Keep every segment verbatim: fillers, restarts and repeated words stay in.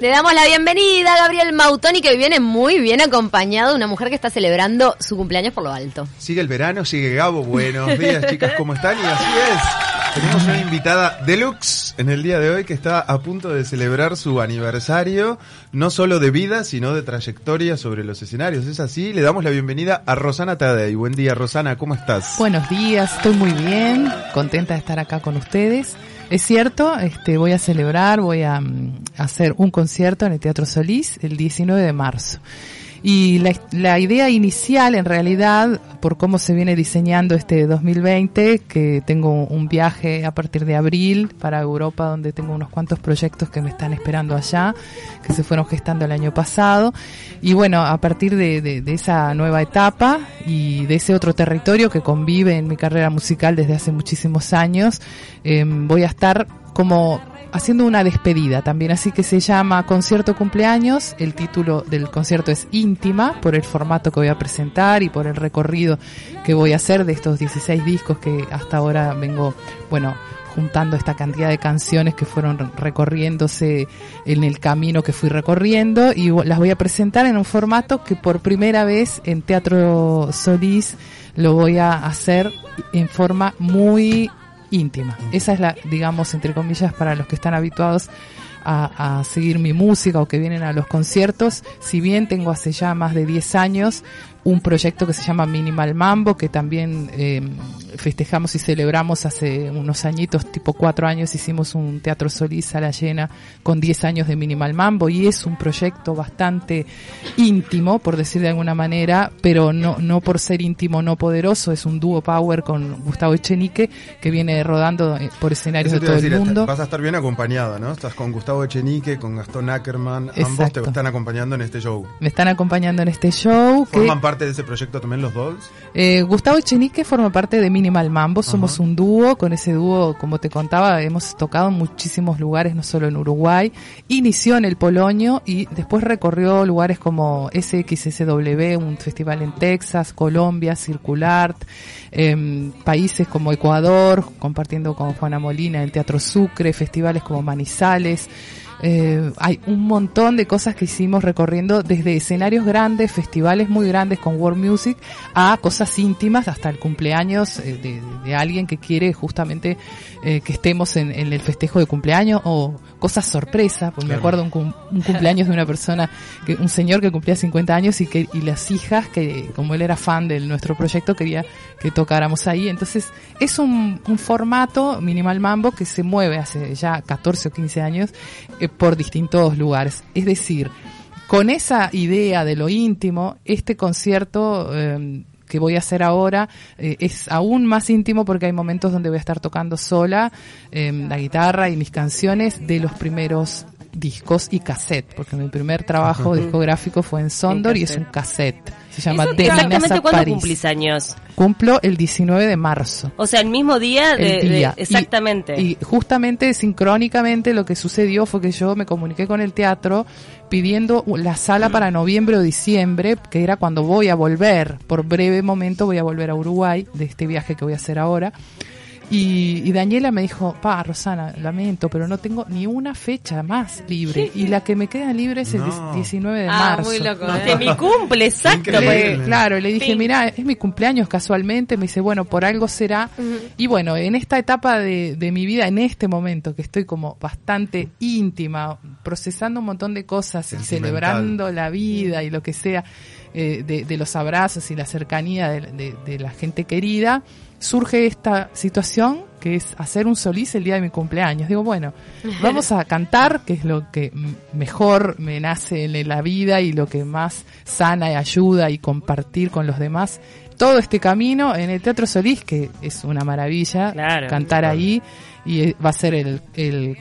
Le damos la bienvenida a Gabriel Mautoni, que viene muy bien acompañado, una mujer que está celebrando su cumpleaños por lo alto. Sigue el verano, sigue Gabo. Buenos días, chicas, ¿cómo están? Y así es. Tenemos una invitada deluxe en el día de hoy que está a punto de celebrar su aniversario, no solo de vida, sino de trayectoria sobre los escenarios. Es así, le damos la bienvenida a Rosana Taddei. Buen día, Rosana, ¿cómo estás? Buenos días, estoy muy bien, contenta de estar acá con ustedes. Es cierto, este, voy a celebrar, voy a, a hacer un concierto en el Teatro Solís el diecinueve de marzo. Y la, la idea inicial, en realidad, por cómo se viene diseñando este dos mil veinte, que tengo un viaje a partir de abril para Europa, donde tengo unos cuantos proyectos que me están esperando allá, que se fueron gestando el año pasado. Y bueno, a partir de, de, de esa nueva etapa y de ese otro territorio que convive en mi carrera musical desde hace muchísimos años, eh, voy a estar como haciendo una despedida también, así que se llama Concierto Cumpleaños. El título del concierto es Íntima, por el formato que voy a presentar y por el recorrido que voy a hacer de estos dieciséis discos que hasta ahora vengo, bueno, juntando esta cantidad de canciones que fueron recorriéndose en el camino que fui recorriendo, y las voy a presentar en un formato que por primera vez en Teatro Solís lo voy a hacer en forma muy íntima. Esa es la, digamos, entre comillas, para los que están habituados a, a seguir mi música o que vienen a los conciertos. Si bien tengo hace ya más de diez años un proyecto que se llama Minimal Mambo, que también eh, festejamos y celebramos hace unos añitos, tipo cuatro años, hicimos un Teatro Solís a la llena con diez años de Minimal Mambo, y es un proyecto bastante íntimo, por decir de alguna manera, pero no, no por ser íntimo, no poderoso. Es un dúo power con Gustavo Echenique, que viene rodando por escenarios de todo decir, el mundo. Vas a estar bien acompañada, ¿no? Estás con Gustavo Echenique, con Gastón Ackerman. Exacto. Ambos te están acompañando en este show. Me están acompañando en este show. Forman que... parte de ese proyecto también los dos. Eh, Gustavo Echenique forma parte de Minimal Mambo, somos uh-huh. un dúo. Con ese dúo, como te contaba, hemos tocado en muchísimos lugares, no solo en Uruguay. Inició en el Polonio y después recorrió lugares como ese equis ese doble ve, un festival en Texas, Colombia, Circulart, eh, países como Ecuador, compartiendo con Juana Molina en Teatro Sucre, festivales como Manizales. Eh, hay un montón de cosas que hicimos recorriendo desde escenarios grandes, festivales muy grandes con World Music, a cosas íntimas, hasta el cumpleaños eh, de, de alguien que quiere justamente eh, que estemos en, en el festejo de cumpleaños, o cosas sorpresa, porque claro. Me acuerdo un, cum, un cumpleaños de una persona, que, un señor que cumplía cincuenta años y que y las hijas, que como él era fan de nuestro proyecto, quería que tocáramos ahí. Entonces es un, un formato Minimal Mambo que se mueve hace ya catorce o quince años eh, por distintos lugares. Es decir, con esa idea de lo íntimo, este concierto eh, que voy a hacer ahora eh, es aún más íntimo, porque hay momentos donde voy a estar tocando sola eh, la guitarra y mis canciones de los primeros discos y cassette, porque mi primer trabajo discográfico fue en Sondor y es un cassette. Se llama De Minas a París. ¿Exactamente cuándo cumplís años? Cumplo el diecinueve de marzo. O sea, el mismo día. De, el día. De, exactamente. Y, y justamente, sincrónicamente, lo que sucedió fue que yo me comuniqué con el teatro pidiendo la sala para noviembre o diciembre, que era cuando voy a volver. Por breve momento voy a volver a Uruguay de este viaje que voy a hacer ahora. Y, y Daniela me dijo, pa, Rosana, lamento, pero no tengo ni una fecha más libre. Y la que me queda libre es el no. diecinueve de marzo. Ah, muy loco. ¿Eh? De mi cumple, exacto. Porque, claro, le dije, mirá, es mi cumpleaños casualmente. Me dice, bueno, por algo será. Uh-huh. Y bueno, en esta etapa de, de mi vida, en este momento, que estoy como bastante íntima, procesando un montón de cosas y celebrando la vida y lo que sea, eh, de, de los abrazos y la cercanía de, de, de la gente querida, surge esta situación que es hacer un solís el día de mi cumpleaños. Digo, bueno, vamos a cantar, que es lo que mejor me nace en la vida y lo que más sana y ayuda, y compartir con los demás todo este camino en el Teatro Solís, que es una maravilla. Claro, cantar claro. ahí, y va a ser el, el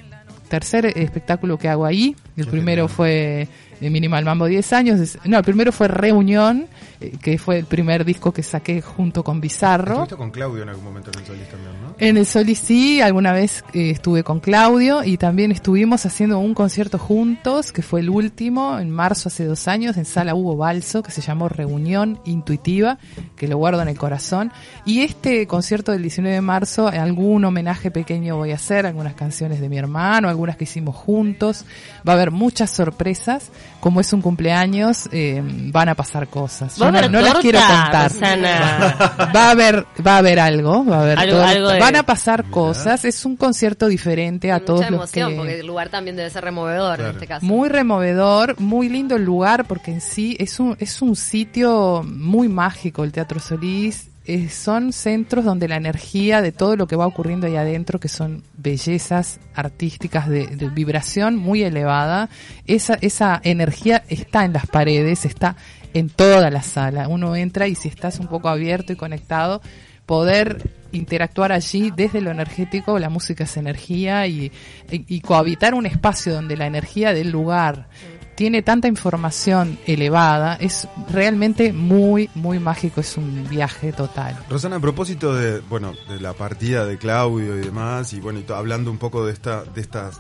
tercer espectáculo que hago ahí. El primero fue Minimal Mambo diez años, no, el primero fue Reunión eh, que fue el primer disco que saqué junto con Bizarro. ¿Estuviste con Claudio en algún momento en el Solís también, no? En el Solís sí, alguna vez eh, estuve con Claudio, y también estuvimos haciendo un concierto juntos, que fue el último, en marzo hace dos años, en Sala Hugo Balzo, que se llamó Reunión Intuitiva, que lo guardo en el corazón. Y este concierto del diecinueve de marzo, algún homenaje pequeño voy a hacer, algunas canciones de mi hermano, algunas que hicimos juntos. Va a haber muchas sorpresas, como es un cumpleaños, eh, van a pasar cosas. Yo no, no las quiero contar. Rosana. Va a haber, va a haber algo, va a haber algo, todo. Algo de... Van a pasar cosas. Es un concierto diferente a Con todos mucha emoción, los que... porque el lugar también debe ser removedor, claro, en este caso. Muy removedor, muy lindo el lugar, porque en sí es un es un sitio muy mágico el Teatro Solís. Eh, son centros donde la energía de todo lo que va ocurriendo ahí adentro, que son bellezas artísticas de, de vibración muy elevada, esa esa energía está en las paredes, está en toda la sala. Uno entra y si estás un poco abierto y conectado, poder interactuar allí desde lo energético, la música es energía, y, y, y cohabitar un espacio donde la energía del lugar... tiene tanta información elevada, es realmente muy, muy mágico, es un viaje total. Rosana, a propósito de, bueno, de la partida de Claudio y demás, y bueno, y to- hablando un poco de esta, de esta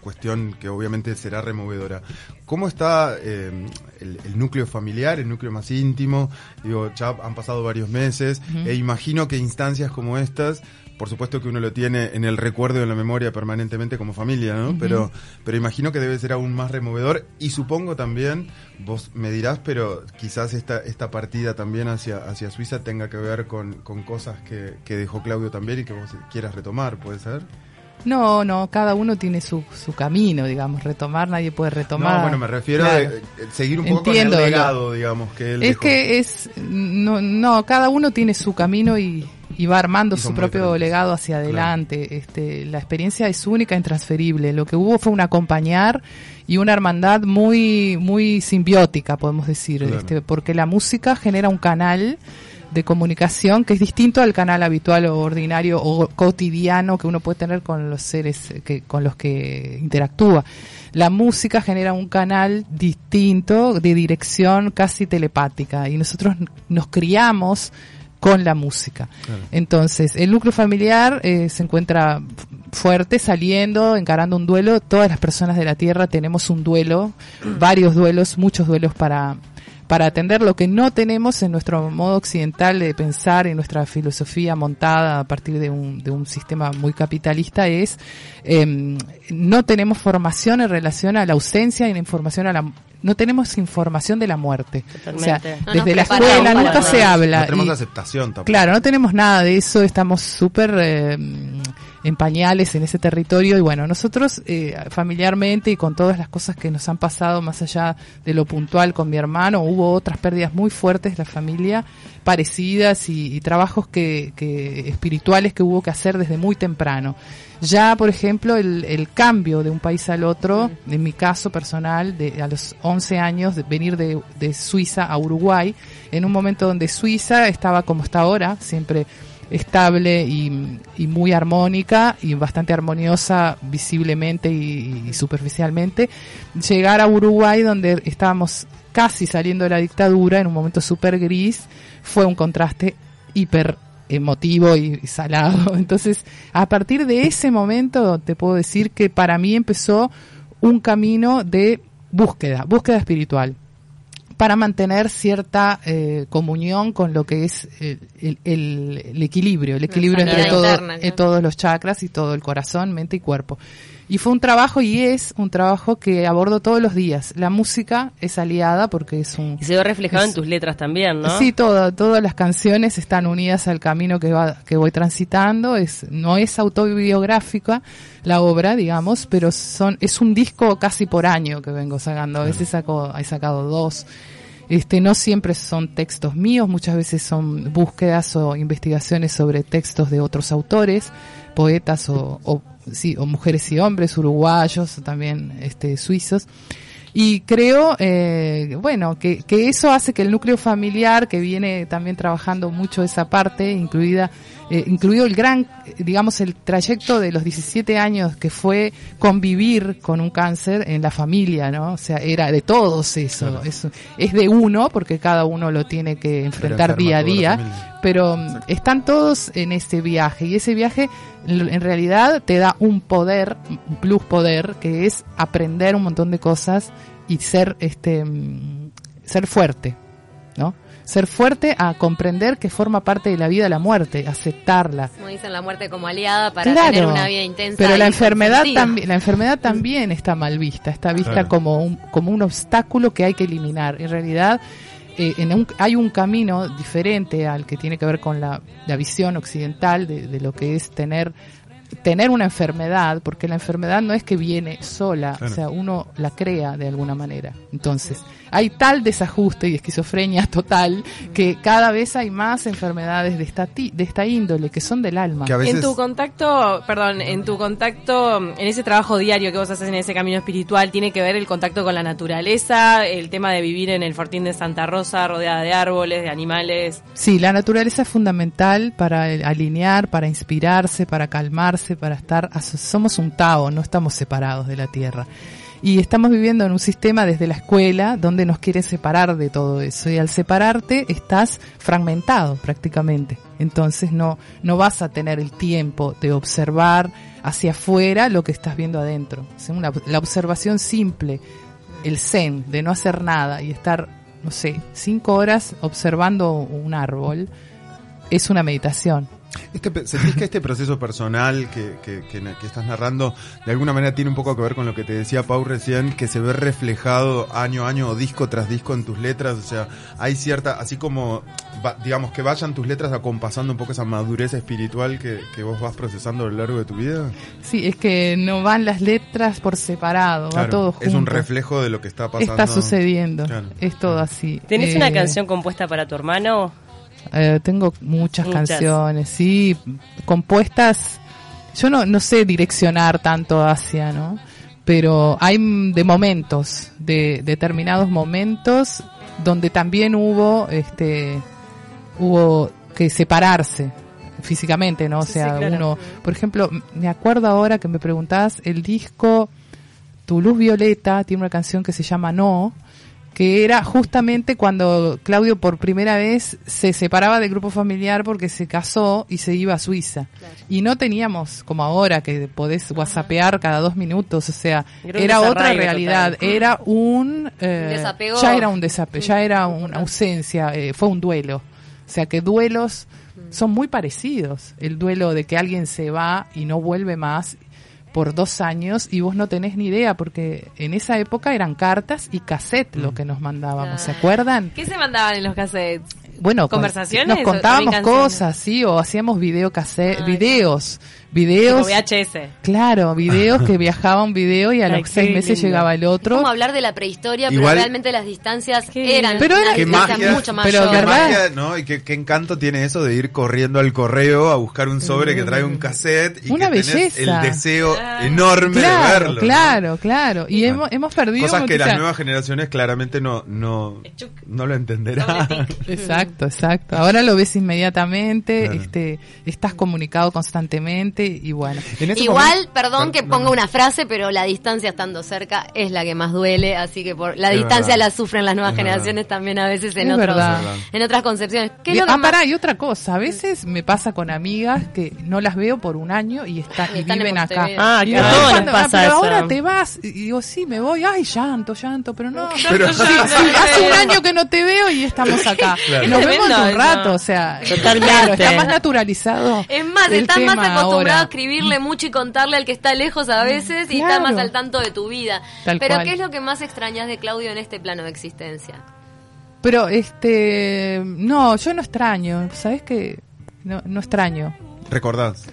cuestión que obviamente será removedora, ¿cómo está eh, el, el núcleo familiar, el núcleo más íntimo? Digo, ya han pasado varios meses, uh-huh. e imagino que instancias como estas... Por supuesto que uno lo tiene en el recuerdo y en la memoria permanentemente como familia, ¿no? Uh-huh. Pero pero imagino que debe ser aún más removedor, y supongo también, vos me dirás, pero quizás esta esta partida también hacia hacia Suiza tenga que ver con, con cosas que, que dejó Claudio también y que vos quieras retomar, ¿puede ser? No, no, cada uno tiene su su camino, digamos, retomar, nadie puede retomar. No, bueno, me refiero claro. a seguir un poco Entiendo, con el legado, no. digamos, que él Es dejó. que es, no, no, cada uno tiene su camino y... y va armando y su propio diferentes. legado hacia adelante. Claro. Este, la experiencia es única e intransferible. Lo que hubo fue un acompañar y una hermandad muy muy simbiótica, podemos decir, claro. este, porque la música genera un canal de comunicación que es distinto al canal habitual o ordinario o cotidiano que uno puede tener con los seres que con los que interactúa. La música genera un canal distinto de dirección casi telepática, y nosotros nos criamos con la música. Claro. Entonces, el núcleo familiar eh, se encuentra fuerte, saliendo, encarando un duelo. Todas las personas de la Tierra tenemos un duelo, varios duelos, muchos duelos para, para atender. Lo que no tenemos en nuestro modo occidental de pensar, en nuestra filosofía montada a partir de un, de un sistema muy capitalista, es eh, no tenemos formación en relación a la ausencia y en información a la no tenemos información de la muerte. Totalmente. O sea, no desde la escuela nunca se habla. No tenemos y, aceptación tampoco. Claro, no tenemos nada de eso, estamos súper eh, en pañales en ese territorio, y bueno, nosotros eh, familiarmente y con todas las cosas que nos han pasado, más allá de lo puntual con mi hermano, hubo otras pérdidas muy fuertes de la familia, parecidas y, y trabajos que, que espirituales que hubo que hacer desde muy temprano. Ya, por ejemplo, el, el cambio de un país al otro, en mi caso personal, de, a los once años, de venir de, de Suiza a Uruguay, en un momento donde Suiza estaba como está ahora, siempre estable y, y muy armónica y bastante armoniosa visiblemente y, y superficialmente, llegar a Uruguay donde estábamos casi saliendo de la dictadura, en un momento súper gris, fue un contraste hiper emotivo y salado. Entonces, a partir de ese momento te puedo decir que para mí empezó un camino de búsqueda, búsqueda espiritual, para mantener cierta eh, comunión con lo que es el, el, el, el equilibrio, el equilibrio entre todo, interna, ¿no? eh, todos los chakras y todo el corazón, mente y cuerpo. Y fue un trabajo, y es un trabajo que abordo todos los días. La música es aliada porque es un... Y se ve reflejado es, en tus letras también, ¿no? Sí, todo, todas las canciones están unidas al camino que va que voy transitando. Es no es autobiográfica la obra, digamos, pero son es un disco casi por año que vengo sacando. A veces saco, he sacado dos. Este, no siempre son textos míos, muchas veces son búsquedas o investigaciones sobre textos de otros autores, poetas o, o sí, o mujeres y hombres uruguayos, también este suizos. Y creo, eh, bueno, que, que eso hace que el núcleo familiar, que viene también trabajando mucho esa parte, incluida eh, incluido el gran, digamos, el trayecto de los diecisiete años que fue convivir con un cáncer en la familia, ¿no? O sea, era de todos eso, claro. eso es de uno, porque cada uno lo tiene que enfrentar día a día, pero exacto. Están todos en ese viaje, y ese viaje en realidad te da un poder, un plus poder, que es aprender un montón de cosas y ser este ser fuerte, ¿no? Ser fuerte a comprender que forma parte de la vida la muerte, aceptarla. Como dicen, la muerte como aliada para claro, tener una vida intensa. Pero la enfermedad también, la enfermedad también está mal vista, está vista claro. como un como un obstáculo que hay que eliminar. En realidad eh, en un, hay un camino diferente al que tiene que ver con la, la visión occidental de, de lo que es tener tener una enfermedad, porque la enfermedad no es que viene sola, claro. o sea, uno la crea de alguna manera. Entonces, hay tal desajuste y esquizofrenia total que cada vez hay más enfermedades de esta ti, de esta índole, que son del alma. Que a veces... En tu contacto, perdón, en tu contacto, en ese trabajo diario que vos haces en ese camino espiritual, ¿tiene que ver el contacto con la naturaleza, el tema de vivir en el fortín de Santa Rosa, rodeada de árboles, de animales? Sí, la naturaleza es fundamental para alinear, para inspirarse, para calmarse, para estar, somos un Tao, no estamos separados de la tierra, y estamos viviendo en un sistema desde la escuela donde nos quieren separar de todo eso, y al separarte estás fragmentado prácticamente, entonces no, no vas a tener el tiempo de observar hacia afuera lo que estás viendo adentro. Es una, la observación simple, el zen de no hacer nada y estar, no sé, cinco horas observando un árbol, es una meditación. Este, ¿Sentís que este proceso personal que, que, que, que estás narrando de alguna manera tiene un poco que ver con lo que te decía Pau recién, que se ve reflejado año a año o disco tras disco en tus letras? O sea, hay cierta, así como va, digamos que vayan tus letras acompasando un poco esa madurez espiritual que, que vos vas procesando a lo largo de tu vida. Sí, es que no van las letras por separado, claro, va todo junto. Es un reflejo de lo que está pasando. Está sucediendo, claro, es todo así. ¿Tenés eh... una canción compuesta para tu hermano? Eh, tengo muchas, muchas canciones, sí, compuestas. Yo no no sé direccionar tanto hacia, ¿no? Pero hay de momentos, de determinados momentos donde también hubo este hubo que separarse físicamente, ¿no? O sea, sí, sí, claro. Uno, por ejemplo, me acuerdo ahora que me preguntabas, el disco Tu Luz Violeta tiene una canción que se llama No, que era justamente cuando Claudio por primera vez se separaba del grupo familiar porque se casó y se iba a Suiza. Claro. Y no teníamos, como ahora, que podés whatsappear cada dos minutos, o sea, Creo era otra realidad, total. era un... Eh, desapego. Ya era un desapego, ya era una ausencia, eh, fue un duelo. O sea, que duelos son muy parecidos. El duelo de que alguien se va y no vuelve más por dos años y vos no tenés ni idea, porque en esa época eran cartas y cassette lo que nos mandábamos, ¿se acuerdan? ¿Qué se mandaban en los cassettes? Bueno, conversaciones, nos contábamos cosas, sí, o hacíamos video cassette, videos, videos. Como V H S. Claro, videos que viajaba un video y a Ay, los seis meses lindo. llegaba el otro. Es como hablar de la prehistoria, Igual, pero realmente las distancias qué eran pero era, qué magia, mucho más. Pero qué magia, ¿no? Y qué, qué encanto tiene eso de ir corriendo al correo a buscar un sobre mm. que trae un cassette y Una que belleza. tenés el deseo ah. enorme claro, de verlo. Claro, ¿no? claro. Y bueno, hemos, hemos perdido cosas que las nuevas generaciones claramente no no no lo entenderán. Exacto. Exacto, exacto. Ahora lo ves inmediatamente, claro. este, estás comunicado constantemente y bueno. Igual, momento, perdón que ponga no, no. una frase, pero la distancia estando cerca es la que más duele, así que por la es distancia verdad. la sufren las nuevas es generaciones verdad. también a veces en, otros, en otras concepciones. ¿Qué es lo que ah, más... pará, y otra cosa, a veces me pasa con amigas que no las veo por un año y, está, y, y están viven acá. Ah, y claro. Cuando, no pasa pero eso. ahora te vas, y digo, sí, me voy, ay, llanto, llanto, pero no. Pero, sí, no, sí, no sí, hace un año que no te veo y estamos acá. Claro. Nos vemos en un rato, no. o sea, claro, está más naturalizado. Es más, estás más acostumbrado ahora. a escribirle mucho y contarle al que está lejos a veces claro. y está más al tanto de tu vida. Tal Pero, cual. ¿qué es lo que más extrañas de Claudio en este plano de existencia? Pero, este, no, yo no extraño, ¿sabes qué? No, no extraño. ¿Recordás?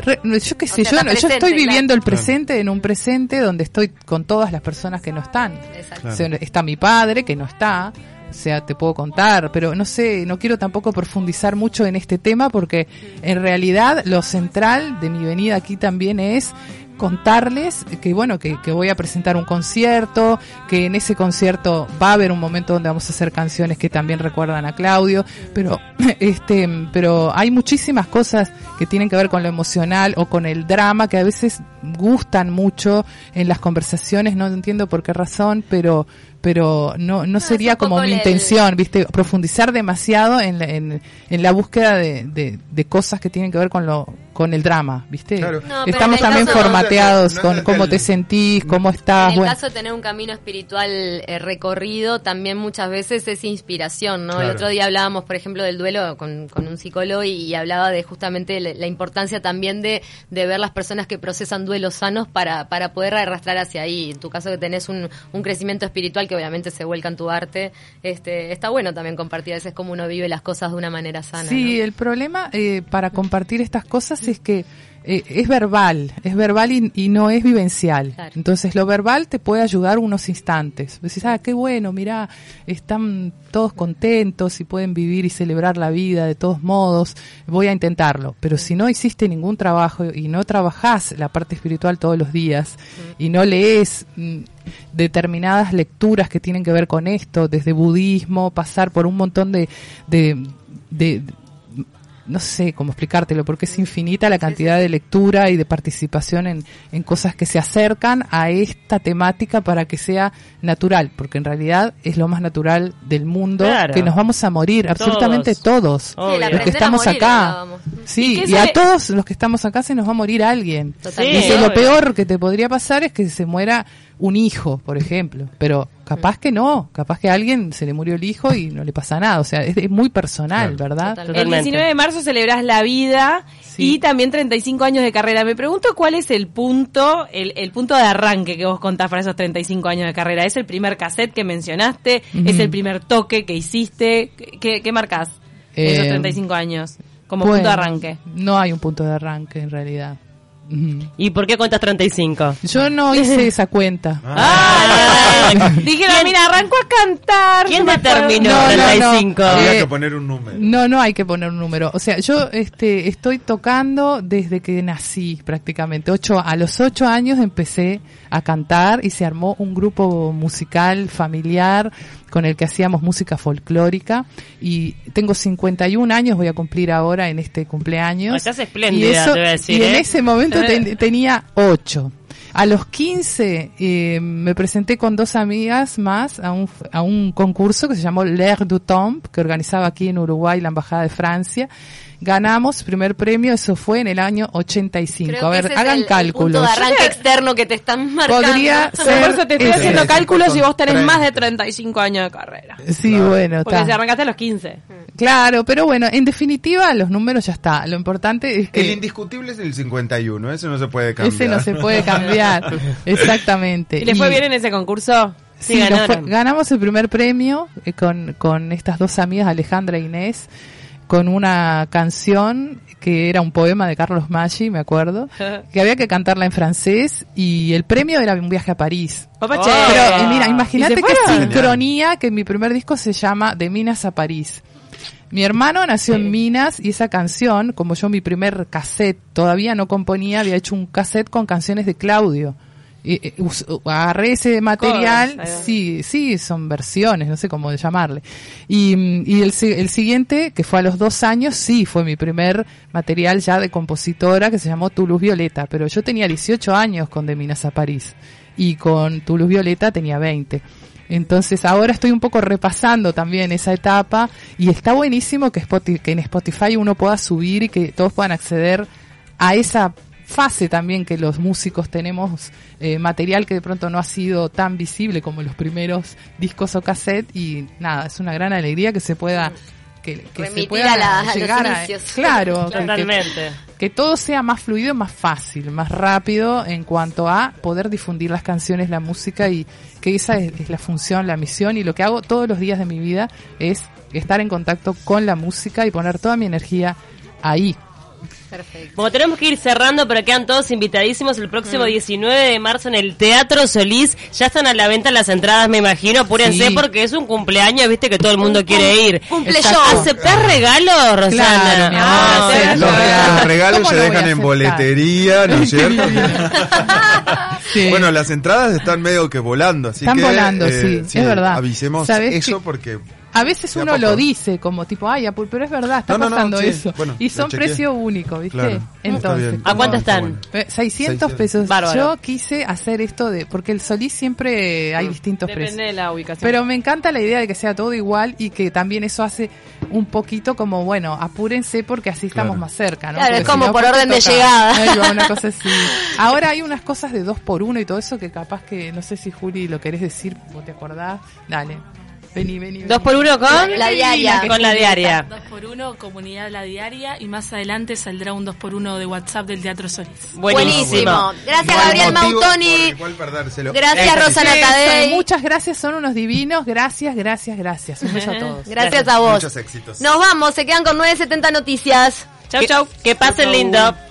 Re, yo qué sé, o sea, yo, presente, yo estoy viviendo claro. el presente claro. en un presente donde estoy con todas las personas que no están. Exacto. O sea, está mi padre, que no está... O sea, te puedo contar, pero no sé, no quiero tampoco profundizar mucho en este tema porque en realidad lo central de mi venida aquí también es contarles que bueno, que, que voy a presentar un concierto, que en ese concierto va a haber un momento donde vamos a hacer canciones que también recuerdan a Claudio, pero este, pero hay muchísimas cosas que tienen que ver con lo emocional o con el drama que a veces gustan mucho en las conversaciones, no entiendo por qué razón, pero pero no no sería no, como mi leer. intención, viste, profundizar demasiado en la, en, en la búsqueda de, de, de cosas que tienen que ver con lo con el drama, viste. Claro. No, estamos también formateados no, no, no, con no, no, cómo te sentís, no, cómo estás. En el bueno. caso de tener un camino espiritual eh, recorrido, también muchas veces es inspiración, ¿no? Claro. El otro día hablábamos, por ejemplo, del duelo con, con un psicólogo y, y hablaba de justamente la, la importancia también de, de ver las personas que procesan duelos sanos para, para poder arrastrar hacia ahí. En tu caso que tenés un, un crecimiento espiritual que obviamente se vuelca en tu arte, este, está bueno también compartir a veces cómo uno vive las cosas de una manera sana. Sí, ¿no? El problema eh, para compartir estas cosas es que eh, es verbal, es verbal y, y no es vivencial. Claro. Entonces lo verbal te puede ayudar unos instantes. Decís, ah, qué bueno, mirá, están todos contentos y pueden vivir y celebrar la vida de todos modos, voy a intentarlo. Pero si no hiciste ningún trabajo y no trabajás la parte espiritual todos los días y no lees determinadas lecturas que tienen que ver con esto, desde budismo, pasar por un montón de... de, de no sé cómo explicártelo, porque es infinita la cantidad de lectura y de participación en, en cosas que se acercan a esta temática para que sea natural, porque en realidad es lo más natural del mundo, claro. Que nos vamos a morir, todos. absolutamente todos, sí, los que estamos morir, acá. Sí, y, y a todos los que estamos acá se nos va a morir alguien. Sí, dice, lo peor que te podría pasar es que se muera un hijo, por ejemplo, pero capaz que no, capaz que a alguien se le murió el hijo y no le pasa nada, o sea, es, es muy personal, claro. ¿Verdad? Totalmente. El diecinueve de marzo celebrás la vida, sí. Y también treinta y cinco años de carrera. Me pregunto cuál es el punto, el, el punto de arranque que vos contás para esos treinta y cinco años de carrera. ¿Es el primer cassette que mencionaste? Mm. ¿Es el primer toque que hiciste? ¿Qué, qué marcás eh, esos treinta y cinco años como bueno, punto de arranque? No hay un punto de arranque en realidad. ¿Y por qué cuentas treinta y cinco? Yo no hice esa cuenta. Ah, ah, dijeron, mira, arrancó a cantar. ¿Quién determinó no, treinta y cinco? No, no. Había eh, que poner un número. No, no hay que poner un número. O sea, yo este, estoy tocando desde que nací prácticamente. Ocho, a los ocho años empecé a cantar y se armó un grupo musical familiar con el que hacíamos música folclórica. Y tengo cincuenta y un años, voy a cumplir ahora en este cumpleaños. O estás espléndida, y eso, te voy a decir. Y ¿eh? en ese momento Ten, tenía ocho. A los quince eh, me presenté con dos amigas más a un, a un concurso que se llamó L'Air du Temps, que organizaba aquí en Uruguay la Embajada de Francia. Ganamos primer premio, eso fue en el año ochenta y cinco. Creo a ver, hagan el, cálculos. El punto de arranque externo que te están marcando. Podría ser. Por eso te estoy haciendo es, cálculos es, y vos tenés treinta más de treinta y cinco años de carrera. Sí, no, bueno. Porque si arrancaste a los quince. Claro, pero bueno, en definitiva, los números ya está. Lo importante es que. El indiscutible es el cincuenta y uno, ese no se puede cambiar. Ese no se puede cambiar, exactamente. ¿Y les fue y... bien en ese concurso? Sí, sí fue, ganamos el primer premio eh, con, con estas dos amigas, Alejandra e Inés, con una canción que era un poema de Carlos Maggi, me acuerdo, que había que cantarla en francés y el premio era un viaje a París. Oh, pero eh, mira, imagínate qué sincronía que mi primer disco se llama De Minas a París. Mi hermano nació en Minas y esa canción, como yo mi primer cassette todavía no componía, había hecho un cassette con canciones de Claudio. Eh, eh, uh, agarré ese material, Covers, sí, sí, son versiones, no sé cómo llamarle. Y, y el, el siguiente, que fue a los dos años, sí, fue mi primer material ya de compositora, que se llamó Tu Luz Violeta, pero yo tenía dieciocho años con De Minas a París y con Tu Luz Violeta tenía veinte. Entonces ahora estoy un poco repasando también esa etapa y está buenísimo que, Spotify, que en Spotify uno pueda subir y que todos puedan acceder a esa fase también que los músicos tenemos eh, material que de pronto no ha sido tan visible como los primeros discos o cassette y nada, es una gran alegría que se pueda que, que se pueda la, llegar a, inicios. Claro, totalmente. Que, que todo sea más fluido, más fácil, más rápido en cuanto a poder difundir las canciones, la música y que esa es, es la función, la misión y lo que hago todos los días de mi vida es estar en contacto con la música y poner toda mi energía ahí. Perfecto. Bueno, tenemos que ir cerrando, pero quedan todos invitadísimos el próximo mm. diecinueve de marzo en el Teatro Solís. Ya están a la venta las entradas, me imagino. Apúrense, sí, porque es un cumpleaños, viste, que todo el mundo un, quiere un, ir. Cumple yo. ¿Aceptás regalos, Rosana? Claro, no, no, sí, los, los regalos se dejan en boletería, ¿no es cierto? Sí. Bueno, las entradas están medio que volando, así están que... Están volando, eh, sí, sí, es verdad. Avisemos eso que... porque... A veces uno lo dice como tipo, ay, pero es verdad, está no, pasando no, no, sí, eso. Bueno, y son precio único, ¿viste? Claro. Entonces, ¿a cuánto están? seiscientos pesos. Bárbaro. Yo quise hacer esto de, porque el Solís siempre hay mm. distintos Depende precios. Depende de la ubicación. Pero me encanta la idea de que sea todo igual y que también eso hace un poquito como, bueno, apúrense porque así claro. estamos más cerca, ¿no? Claro, porque es como si no, por orden de llegada. Ay, va, una cosa así. Ahora hay unas cosas de dos por uno y todo eso que capaz que, no sé si Juli lo querés decir, vos te acordás, dale. Vení, vení, vení. Dos por uno con la diaria. Con la diaria. Dos por uno, comunidad La Diaria. Y más adelante saldrá un dos por uno de WhatsApp del Teatro Solís. Buenísimo. Ah, bueno. Gracias, no Gabriel Mautoni. Gracias, eh, Rosana sí, Taddei. Muchas gracias, son unos divinos. Gracias, gracias, gracias. Un beso a todos. Gracias a vos. Muchos éxitos. Nos vamos, se quedan con nueve setenta Noticias. Chau, que, chau. Que pasen chau, lindo.